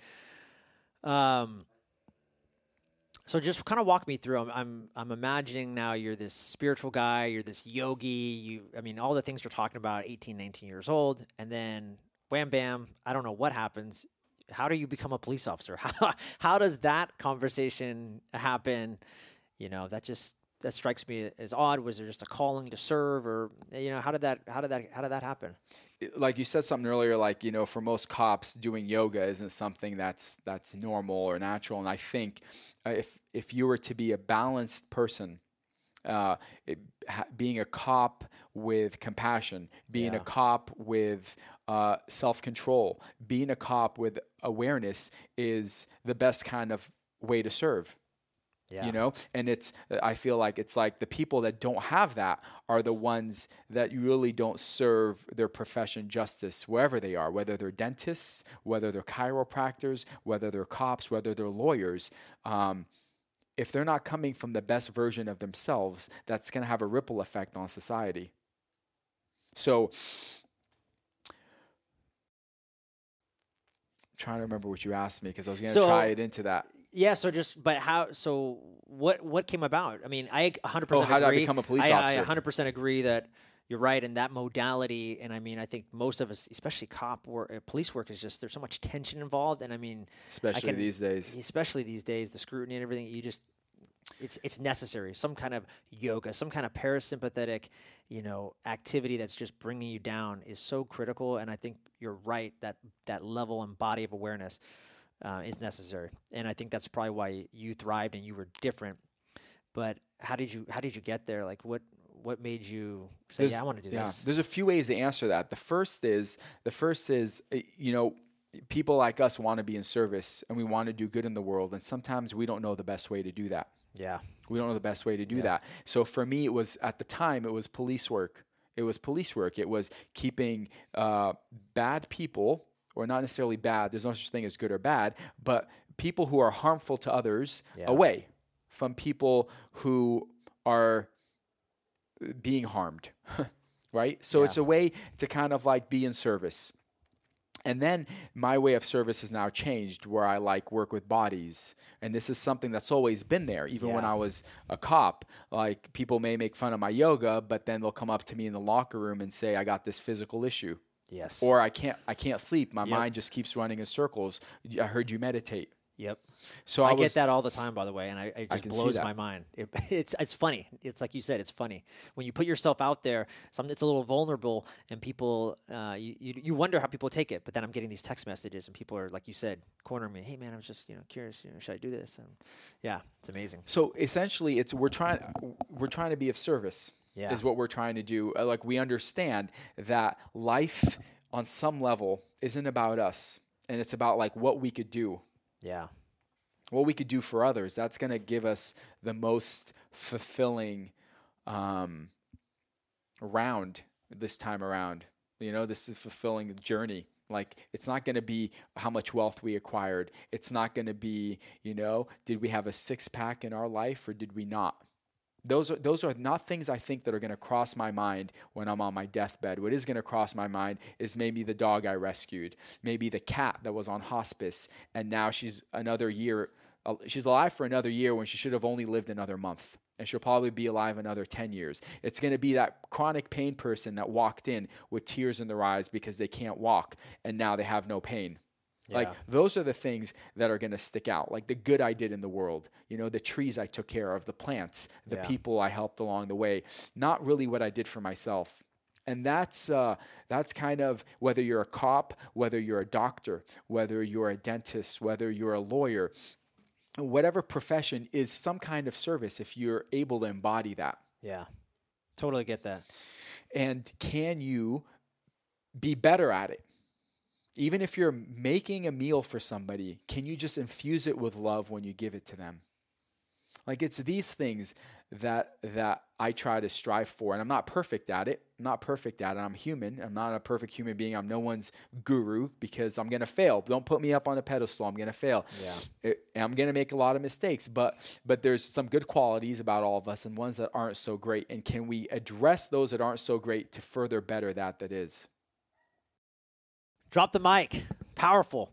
So just kind of walk me through. I'm imagining now you're this spiritual guy, you're this yogi, all the things you're talking about, 18, 19 years old, and then wham bam, I don't know what happens. How do you become a police officer? How does that conversation happen? You know, that strikes me as odd. Was there just a calling to serve, or how did that happen? Like you said something earlier, like, you know, for most cops, doing yoga isn't something that's normal or natural. And I think if you were to be a balanced person, being a cop with compassion, being a cop with self-control, being a cop with awareness is the best kind of way to serve. Yeah. You know, and I feel like it's like the people that don't have that are the ones that you really don't serve their profession justice, wherever they are, whether they're dentists, whether they're chiropractors, whether they're cops, whether they're lawyers. If they're not coming from the best version of themselves, that's going to have a ripple effect on society. So I'm trying to remember what you asked me, because I was going to try it into that. Yeah, what came about? I mean, I 100% agree. How did I become a police officer? I 100% agree that you're right in that modality. And I mean, I think most of us, especially police work, is just, there's so much tension involved. And I mean, especially these days, the scrutiny and everything, you just, it's necessary. Some kind of yoga, some kind of parasympathetic, activity that's just bringing you down is so critical. And I think you're right that that level and body of awareness is necessary. And I think that's probably why you thrived and you were different. But how did you get there? Like what made you say, I want to do this? There's a few ways to answer that. The first is people like us want to be in service and we want to do good in the world. And sometimes we don't know the best way to do that. Yeah. We don't know the best way to do that. So for me, it was, at the time, it was police work. It was keeping bad people, or not necessarily bad. There's no such thing as good or bad, but people who are harmful to others away from people who are being harmed, right? So it's a way to kind of like be in service. And then my way of service has now changed where I like work with bodies. And this is something that's always been there. Even when I was a cop, like people may make fun of my yoga, but then they'll come up to me in the locker room and say, I got this physical issue. Yes. Or I can't sleep. My mind just keeps running in circles. I heard you meditate. Yep. So I get that all the time, by the way, and it just blows my mind. It's funny. It's like you said, it's funny when you put yourself out there. It's a little vulnerable, and people, you wonder how people take it. But then I'm getting these text messages, and people are, like you said, cornering me. Hey, man, I was just curious. Should I do this? And it's amazing. So essentially, we're trying to be of service. Yeah. Is what we're trying to do. Like we understand that life on some level isn't about us, and it's about like what we could do. Yeah. What we could do for others, that's going to give us the most fulfilling round this time around. This is fulfilling journey. Like, it's not going to be how much wealth we acquired. It's not going to be, did we have a six-pack in our life or did we not? Those are not things I think that are going to cross my mind when I'm on my deathbed. What is going to cross my mind is maybe the dog I rescued, maybe the cat that was on hospice, and now she's alive for another year when she should have only lived another month, and she'll probably be alive another 10 years. It's going to be that chronic pain person that walked in with tears in their eyes because they can't walk, and now they have no pain. Like those are the things that are going to stick out. Like the good I did in the world, the trees I took care of, the plants, the people I helped along the way, not really what I did for myself. And that's kind of, whether you're a cop, whether you're a doctor, whether you're a dentist, whether you're a lawyer, whatever profession is some kind of service if you're able to embody that. Yeah, totally get that. And can you be better at it? Even if you're making a meal for somebody, can you just infuse it with love when you give it to them? Like it's these things that I try to strive for, and I'm not perfect at it. I'm human. I'm not a perfect human being. I'm no one's guru because I'm going to fail. Don't put me up on a pedestal. I'm going to fail. Yeah. I'm going to make a lot of mistakes, but there's some good qualities about all of us and ones that aren't so great. And can we address those that aren't so great to further better that is? Drop the mic. Powerful.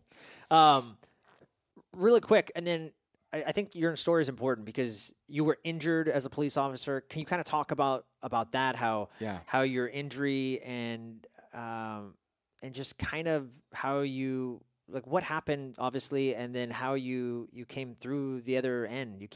Really quick. And then I think your story is important because you were injured as a police officer. Can you kind of talk about that, how your injury and just kind of how you, like what happened, obviously, and then how you came through the other end. You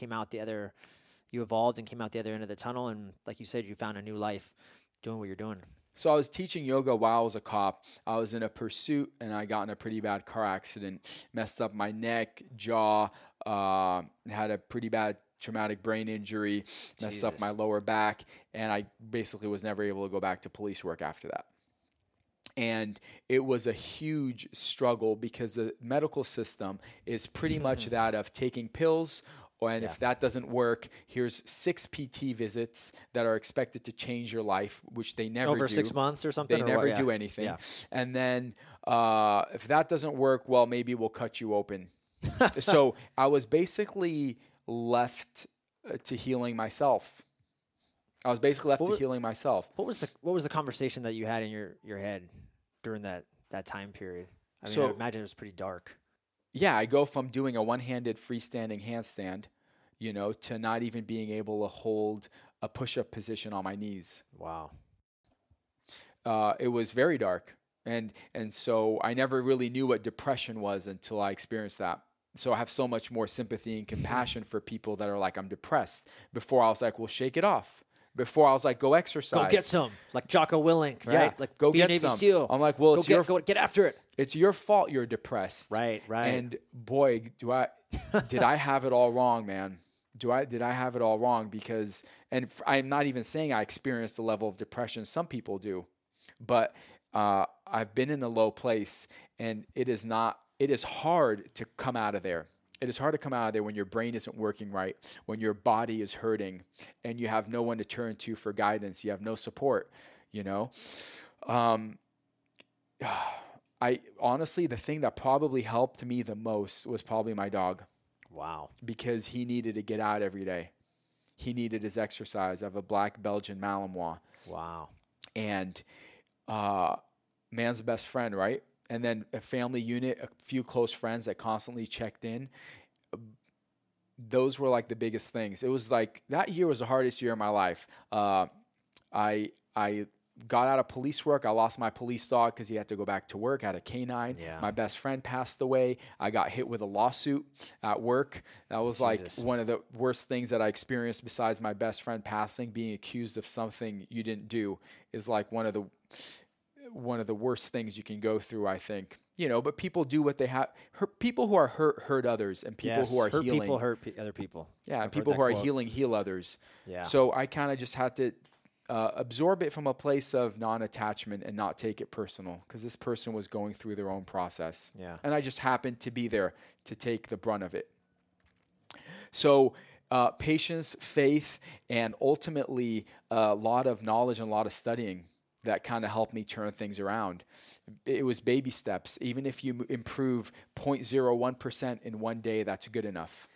evolved and came out the other end of the tunnel. And like you said, you found a new life doing what you're doing. So I was teaching yoga while I was a cop. I was in a pursuit, and I got in a pretty bad car accident. Messed up my neck, jaw, had a pretty bad traumatic brain injury, messed up my lower back, and I basically was never able to go back to police work after that. And it was a huge struggle because the medical system is pretty much that of taking pills, and if that doesn't work, here's 6 PT visits that are expected to change your life, which they never do. Over 6 months or something? They never do anything. Yeah. And then if that doesn't work, well, maybe we'll cut you open. So I was basically left to healing myself. What was the conversation that you had in your head during that time period? I mean, I imagine it was pretty dark. Yeah, I go from doing a one-handed freestanding handstand, to not even being able to hold a push-up position on my knees. Wow. It was very dark. And so I never really knew what depression was until I experienced that. So I have so much more sympathy and compassion for people that are like, I'm depressed. Before I was like, well, shake it off. Before I was like, go exercise. Go get some. Like Jocko Willink, right? Yeah. Like go get some. SEAL. I'm like, well, go get after it. It's your fault you're depressed. Right. And boy, did I have it all wrong, man? Did I have it all wrong? Because, and I'm not even saying I experienced a level of depression. Some people do, but I've been in a low place, and it is hard to come out of there. It is hard to come out of there when your brain isn't working right, when your body is hurting, and you have no one to turn to for guidance. You have no support, you know? I honestly, the thing that probably helped me the most was probably my dog. Wow. Because he needed to get out every day. He needed his exercise. I have a black Belgian Malinois. Wow. And man's best friend, right? And then a family unit, a few close friends that constantly checked in. Those were like the biggest things. It was like that year was the hardest year of my life. I got out of police work. I lost my police dog because he had to go back to work. I had a canine. Yeah. My best friend passed away. I got hit with a lawsuit at work. That was like one of the worst things that I experienced besides my best friend passing. Being accused of something you didn't do is like one of the worst things you can go through, I think. You know, but people do what they have. People who are hurt others, and people who are healing. People hurt other people. Yeah, and people who are healing heal others. Yeah. So I kind of just had to absorb it from a place of non-attachment and not take it personal, because this person was going through their own process. Yeah. And I just happened to be there to take the brunt of it. So patience, faith, and ultimately a lot of knowledge and a lot of studying that kind of helped me turn things around. It was baby steps. Even if you improve 0.01% in one day, that's good enough.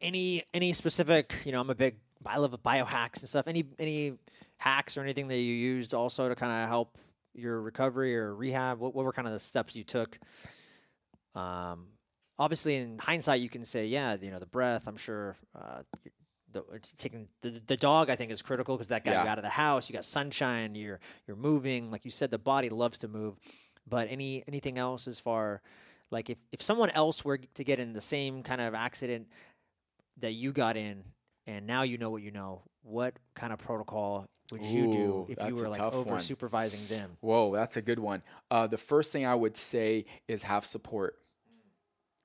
Any specific, you know, I love biohacks and stuff. Any hacks or anything that you used also to kind of help your recovery or rehab? What were kind of the steps you took? Obviously, in hindsight, you can say, yeah, you know, the breath. I'm sure taking the dog, I think, is critical, because that got you out of the house. You got sunshine. You're moving. Like you said, the body loves to move. But anything else as far, like if someone else were to get in the same kind of accident that you got in, and now you know, what kind of protocol would you do if you were like over-supervising them? Whoa, that's a good one. The first thing I would say is have support.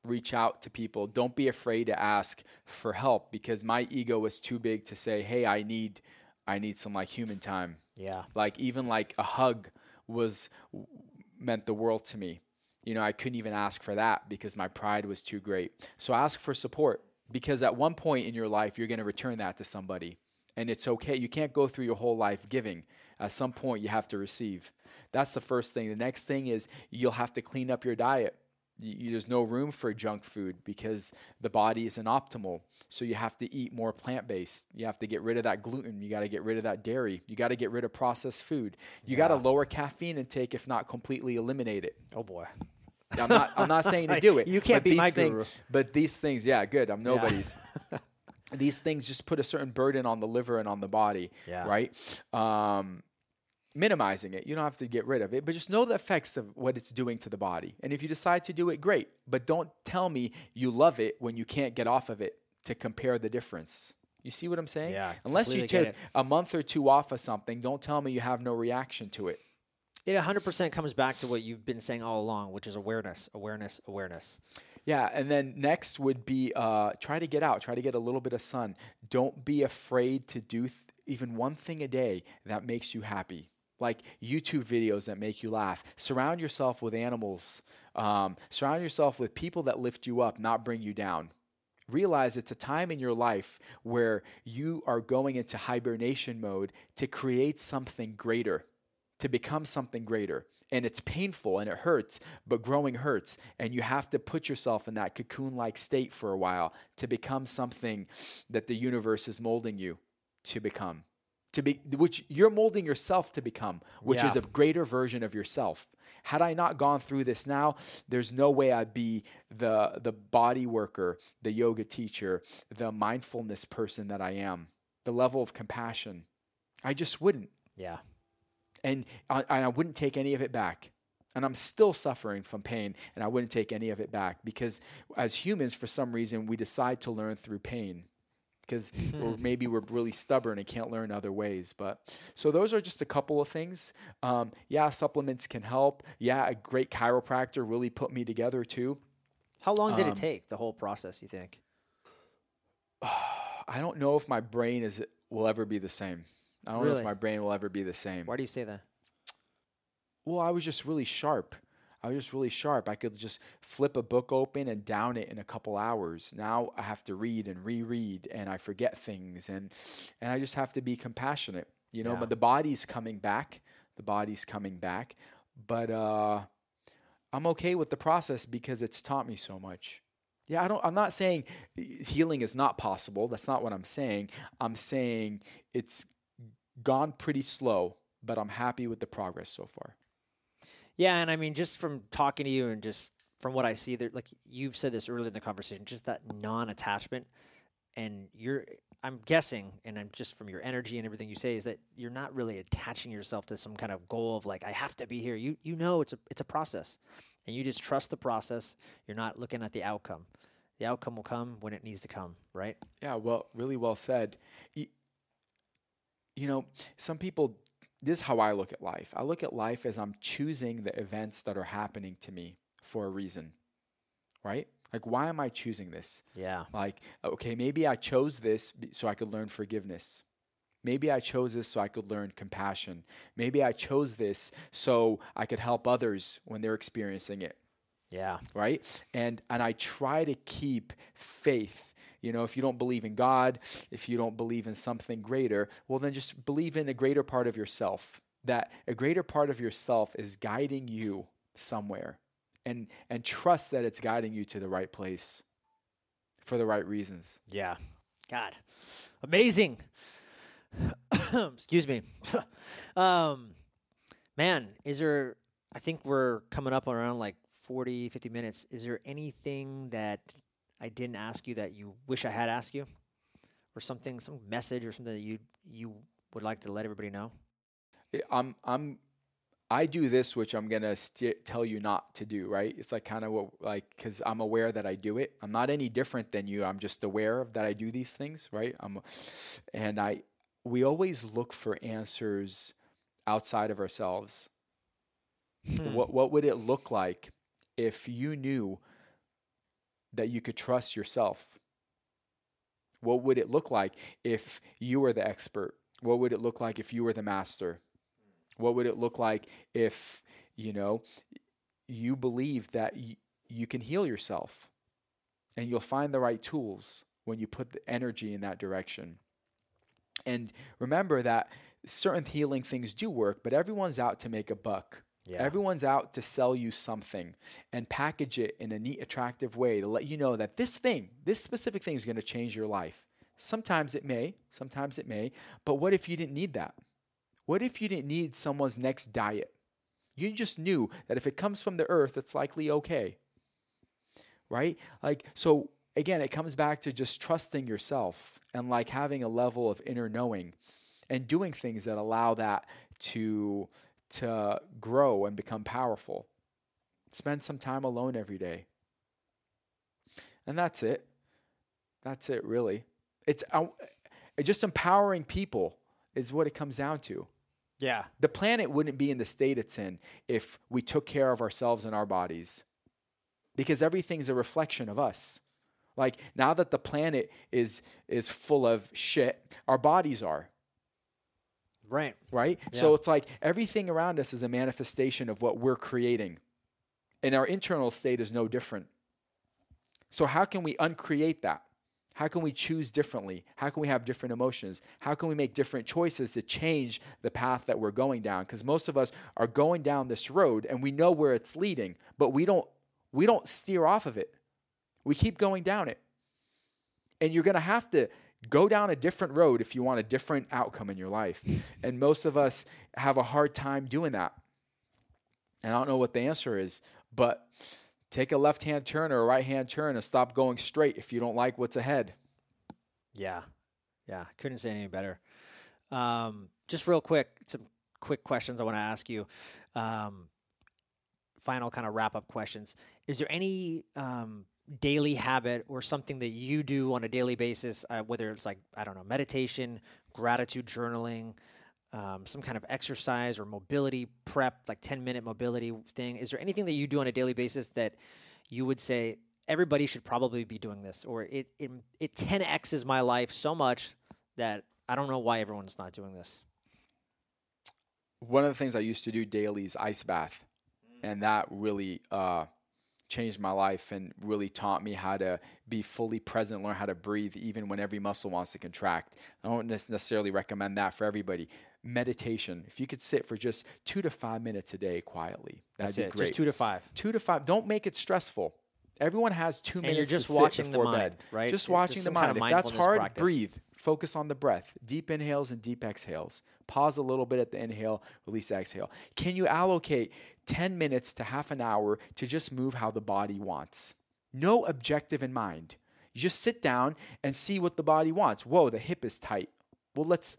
Reach out to people. Don't be afraid to ask for help, because my ego was too big to say, hey, I need some like human time. Yeah. Like even like a hug meant the world to me. You know, I couldn't even ask for that because my pride was too great. So ask for support. Because at one point in your life, you're going to return that to somebody. And it's okay. You can't go through your whole life giving. At some point, you have to receive. That's the first thing. The next thing is you'll have to clean up your diet. There's no room for junk food because the body isn't optimal. So you have to eat more plant-based. You have to get rid of that gluten. You got to get rid of that dairy. You got to get rid of processed food. You got to lower caffeine intake, if not completely eliminate it. Oh, boy. I'm not saying to do it. You can't be my guru. But these things, yeah, good. I'm nobody's. Yeah. These things just put a certain burden on the liver and on the body, right? Minimizing it. You don't have to get rid of it, but just know the effects of what it's doing to the body. And if you decide to do it, great. But don't tell me you love it when you can't get off of it to compare the difference. You see what I'm saying? Yeah. Unless you take a month or two off of something, don't tell me you have no reaction to it. It 100% comes back to what you've been saying all along, which is awareness, awareness, awareness. Yeah, and then next would be try to get out, try to get a little bit of sun. Don't be afraid to do even one thing a day that makes you happy, like YouTube videos that make you laugh. Surround yourself with animals. Surround yourself with people that lift you up, not bring you down. Realize it's a time in your life where you are going into hibernation mode to create something greater, to become something greater. And it's painful and it hurts, but growing hurts. And you have to put yourself in that cocoon-like state for a while to become something that the universe is molding you to become, which you're molding yourself to become, which is a greater version of yourself. Had I not gone through this now, there's no way I'd be the body worker, the yoga teacher, the mindfulness person that I am, the level of compassion. I just wouldn't. Yeah. And I wouldn't take any of it back. And I'm still suffering from pain, and I wouldn't take any of it back, because as humans, for some reason, we decide to learn through pain, because or maybe we're really stubborn and can't learn other ways. But so those are just a couple of things. Yeah, supplements can help. Yeah, a great chiropractor really put me together too. How long did it take, the whole process, you think? I don't know if my brain will ever be the same. I don't know if my brain will ever be the same. Why do you say that? Well, I was just really sharp. I could just flip a book open and down it in a couple hours. Now I have to read and reread, and I forget things, and I just have to be compassionate, you know. Yeah. But the body's coming back. But I'm okay with the process because it's taught me so much. Yeah, I'm not saying healing is not possible. That's not what I'm saying. I'm saying it's gone pretty slow, but I'm happy with the progress so far. Yeah, and I mean, just from talking to you and just from what I see there, like you've said this earlier in the conversation, just that non-attachment, and I'm guessing, and I'm just from your energy and everything you say, is that you're not really attaching yourself to some kind of goal of like, I have to be here. You know, it's a process, and you just trust the process. You're not looking at the outcome. The outcome will come when it needs to come, right? Yeah, well, really well said. You know, some people... This is how I look at life. I look at life as I'm choosing the events that are happening to me for a reason, right? Like, why am I choosing this? Yeah. Like, okay, maybe I chose this so I could learn forgiveness. Maybe I chose this so I could learn compassion. Maybe I chose this so I could help others when they're experiencing it. Yeah. Right? And I try to keep faith. You know, if you don't believe in God, if you don't believe in something greater, well, then just believe in a greater part of yourself, that a greater part of yourself is guiding you somewhere, and trust that it's guiding you to the right place for the right reasons. Yeah. God. Amazing. Excuse me. Man, I think we're coming up around like 40, 50 minutes. Is there anything that I didn't ask you that you wish I had asked you, or something, some message or something that you would like to let everybody know? I do this, which I'm going to tell you not to do, right? It's like kind of because I'm aware that I do it. I'm not any different than you. I'm just aware of that I do these things, right? We always look for answers outside of ourselves. What would it look like if you knew that you could trust yourself? What would it look like if you were the expert? What would it look like if you were the master? What would it look like if, you know, you believe that you can heal yourself, and you'll find the right tools when you put the energy in that direction? And remember that certain healing things do work, but everyone's out to make a buck. Yeah. Everyone's out to sell you something and package it in a neat, attractive way to let you know that this specific thing is going to change your life. Sometimes it may, but what if you didn't need that? What if you didn't need someone's next diet? You just knew that if it comes from the earth, it's likely okay, right? Like, so again, it comes back to just trusting yourself and like having a level of inner knowing and doing things that allow that to grow and become powerful. Spend some time alone every day. And that's it. That's it, really. It's just empowering people is what it comes down to. Yeah. The planet wouldn't be in the state it's in if we took care of ourselves and our bodies, because everything's a reflection of us. Like, now that the planet is full of shit, our bodies are. Right? Yeah. So it's like everything around us is a manifestation of what we're creating. And our internal state is no different. So how can we uncreate that? How can we choose differently? How can we have different emotions? How can we make different choices to change the path that we're going down? Because most of us are going down this road and we know where it's leading, but we don't steer off of it. We keep going down it. And you're going to have to go down a different road if you want a different outcome in your life. And most of us have a hard time doing that. And I don't know what the answer is, but take a left-hand turn or a right-hand turn and stop going straight if you don't like what's ahead. Yeah. Yeah. Couldn't say any better. Just real quick, some quick questions I want to ask you. final kind of wrap-up questions. Is there any daily habit or something that you do on a daily basis, whether it's like, I don't know, meditation, gratitude journaling, some kind of exercise or mobility prep, like 10-minute mobility thing? Is there anything that you do on a daily basis that you would say everybody should probably be doing this, or it 10Xs my life so much that I don't know why everyone's not doing this? One of the things I used to do daily is ice bath, and that really changed my life and really taught me how to be fully present, learn how to breathe even when every muscle wants to contract. I don't necessarily recommend that for everybody. Meditation. If you could sit for just 2 to 5 minutes a day quietly, that'd be great. Just 2 to 5. 2 to 5. Don't make it stressful. Everyone has 2 minutes to sit before bed. Right? Just watching the mind. If that's hard, breathe. Focus on the breath. Deep inhales and deep exhales. Pause a little bit at the inhale, release the exhale. Can you allocate 10 minutes to half an hour to just move how the body wants? No objective in mind. You just sit down and see what the body wants. Whoa, the hip is tight. Well, let's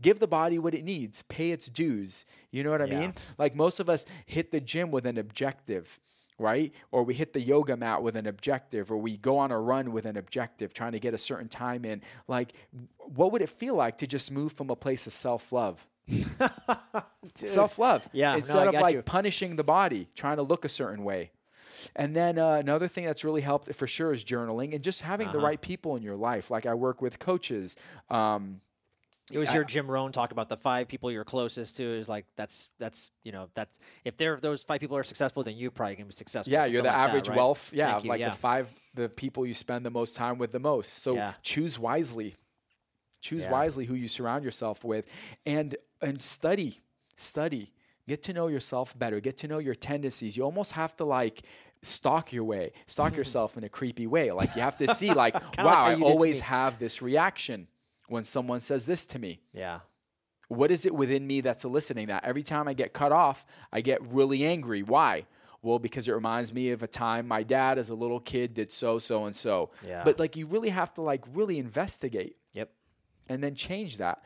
give the body what it needs. Pay its dues. You know what I mean? Like, most of us hit the gym with an objective, right? Or we hit the yoga mat with an objective, or we go on a run with an objective, trying to get a certain time in. Like, what would it feel like to just move from a place of self-love? Self-love. Yeah, instead of like punishing the body, trying to look a certain way. And then another thing that's really helped for sure is journaling and just having the right people in your life. Like, I work with coaches. It was your Jim Rohn talk about the 5 people you're closest to. Is like, that's if those 5 people are successful, then you're probably gonna be successful. Yeah, you're the average wealth. Yeah, like the people you spend the most time with the most. So choose wisely. Choose wisely who you surround yourself with, and study. Get to know yourself better. Get to know your tendencies. You almost have to like stalk yourself in a creepy way. Like, you have to see like, wow, I always have this reaction when someone says this to me. Yeah. What is it within me that's eliciting that? Every time I get cut off, I get really angry. Why? Well, because it reminds me of a time my dad as a little kid did so, and so. Yeah. But like, you really have to like really investigate. Yep. And then change that.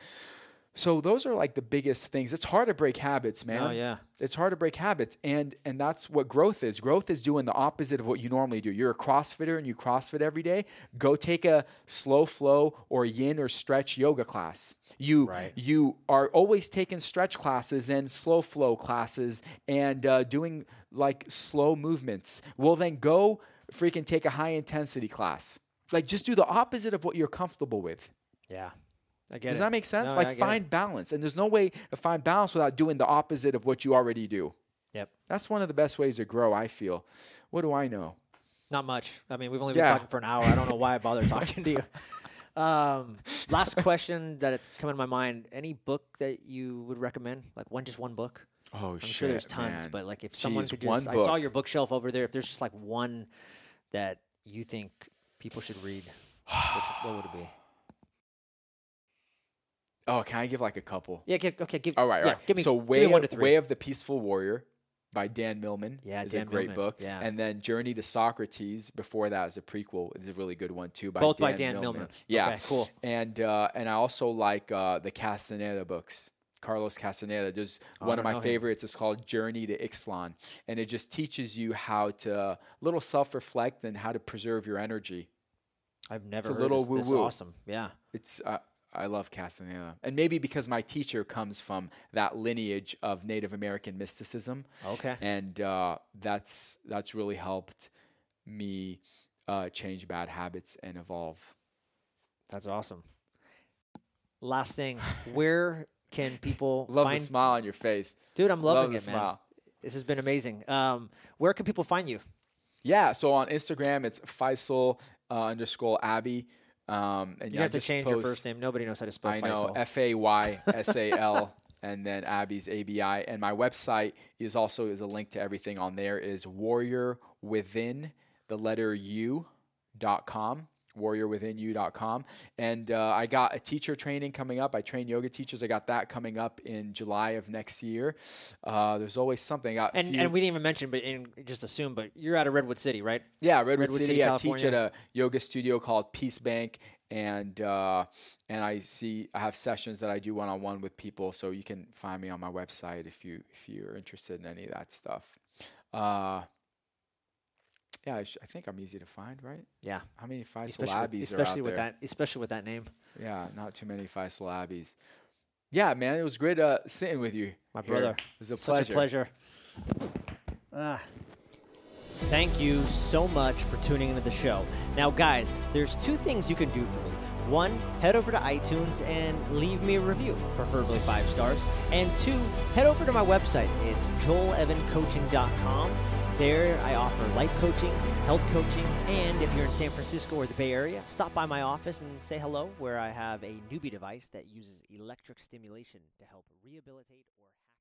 So those are like the biggest things. It's hard to break habits, man. Oh, yeah. It's hard to break habits. And that's what growth is. Growth is doing the opposite of what you normally do. You're a CrossFitter and you CrossFit every day. Go take a slow flow or yin or stretch yoga class. You are always taking stretch classes and slow flow classes and doing like slow movements. Well, then go freaking take a high intensity class. Like, just do the opposite of what you're comfortable with. Yeah. Does that make sense? No, like, find balance. And there's no way to find balance without doing the opposite of what you already do. Yep. That's one of the best ways to grow, I feel. What do I know? Not much. I mean, we've only been talking for an hour. I don't know why I bother talking to you. Last question that's come in my mind. Any book that you would recommend? Like, one book? Oh, I'm sure there's tons, man. But like, if someone could do this, I saw your bookshelf over there. If there's just like one that you think people should read, what would it be? Oh, can I give like a couple? Yeah, okay. All right. Give me, give me 1 to 3. Way of the Peaceful Warrior by Dan Millman is a great book. Yeah. And then Journey to Socrates, before that, is a prequel. It's a really good one, too. Both by Dan Millman. Yeah. Okay, cool. And I also like the Castaneda books. Carlos Castaneda. There's one of my favorites. It's called Journey to Ixtlan. And it just teaches you how to little self-reflect and how to preserve your energy. I've never heard of this. It's awesome. Yeah. It's... I love Castaneda. And maybe because my teacher comes from that lineage of Native American mysticism. Okay. And that's really helped me change bad habits and evolve. That's awesome. Last thing, where can people find the smile on your face. Dude, I'm loving it, man. Smile. This has been amazing. Where can people find you? Yeah, so on Instagram, it's Faysal _Abi. And you have to change your first name. Nobody knows how to spell Faysal. I know, Faysal, and then Abby's ABI. And my website is a link to everything on there, is WarriorWithinYou.com. WarriorWithinYou.com. And I got a teacher training coming up. I train yoga teachers. I got that coming up in July of next year. There's always something. And we didn't even mention, but you're out of Redwood City, right? Yeah, Redwood City. I teach at a yoga studio called Peace Bank. And I have sessions that I do one-on-one with people. So you can find me on my website if you're interested in any of that stuff. I think I'm easy to find, right? Yeah. How many Faysal Abis are out there? Especially with that name. Yeah, not too many Faysal Abis. Yeah, man, it was great sitting with you. My brother. It was a pleasure. Such a pleasure. Thank you so much for tuning into the show. Now, guys, there's two things you can do for me. One, head over to iTunes and leave me a review, preferably 5 stars. And two, head over to my website. It's joelevancoaching.com. There, I offer life coaching, health coaching, and if you're in San Francisco or the Bay Area, stop by my office and say hello, where I have a Nubia device that uses electric stimulation to help rehabilitate or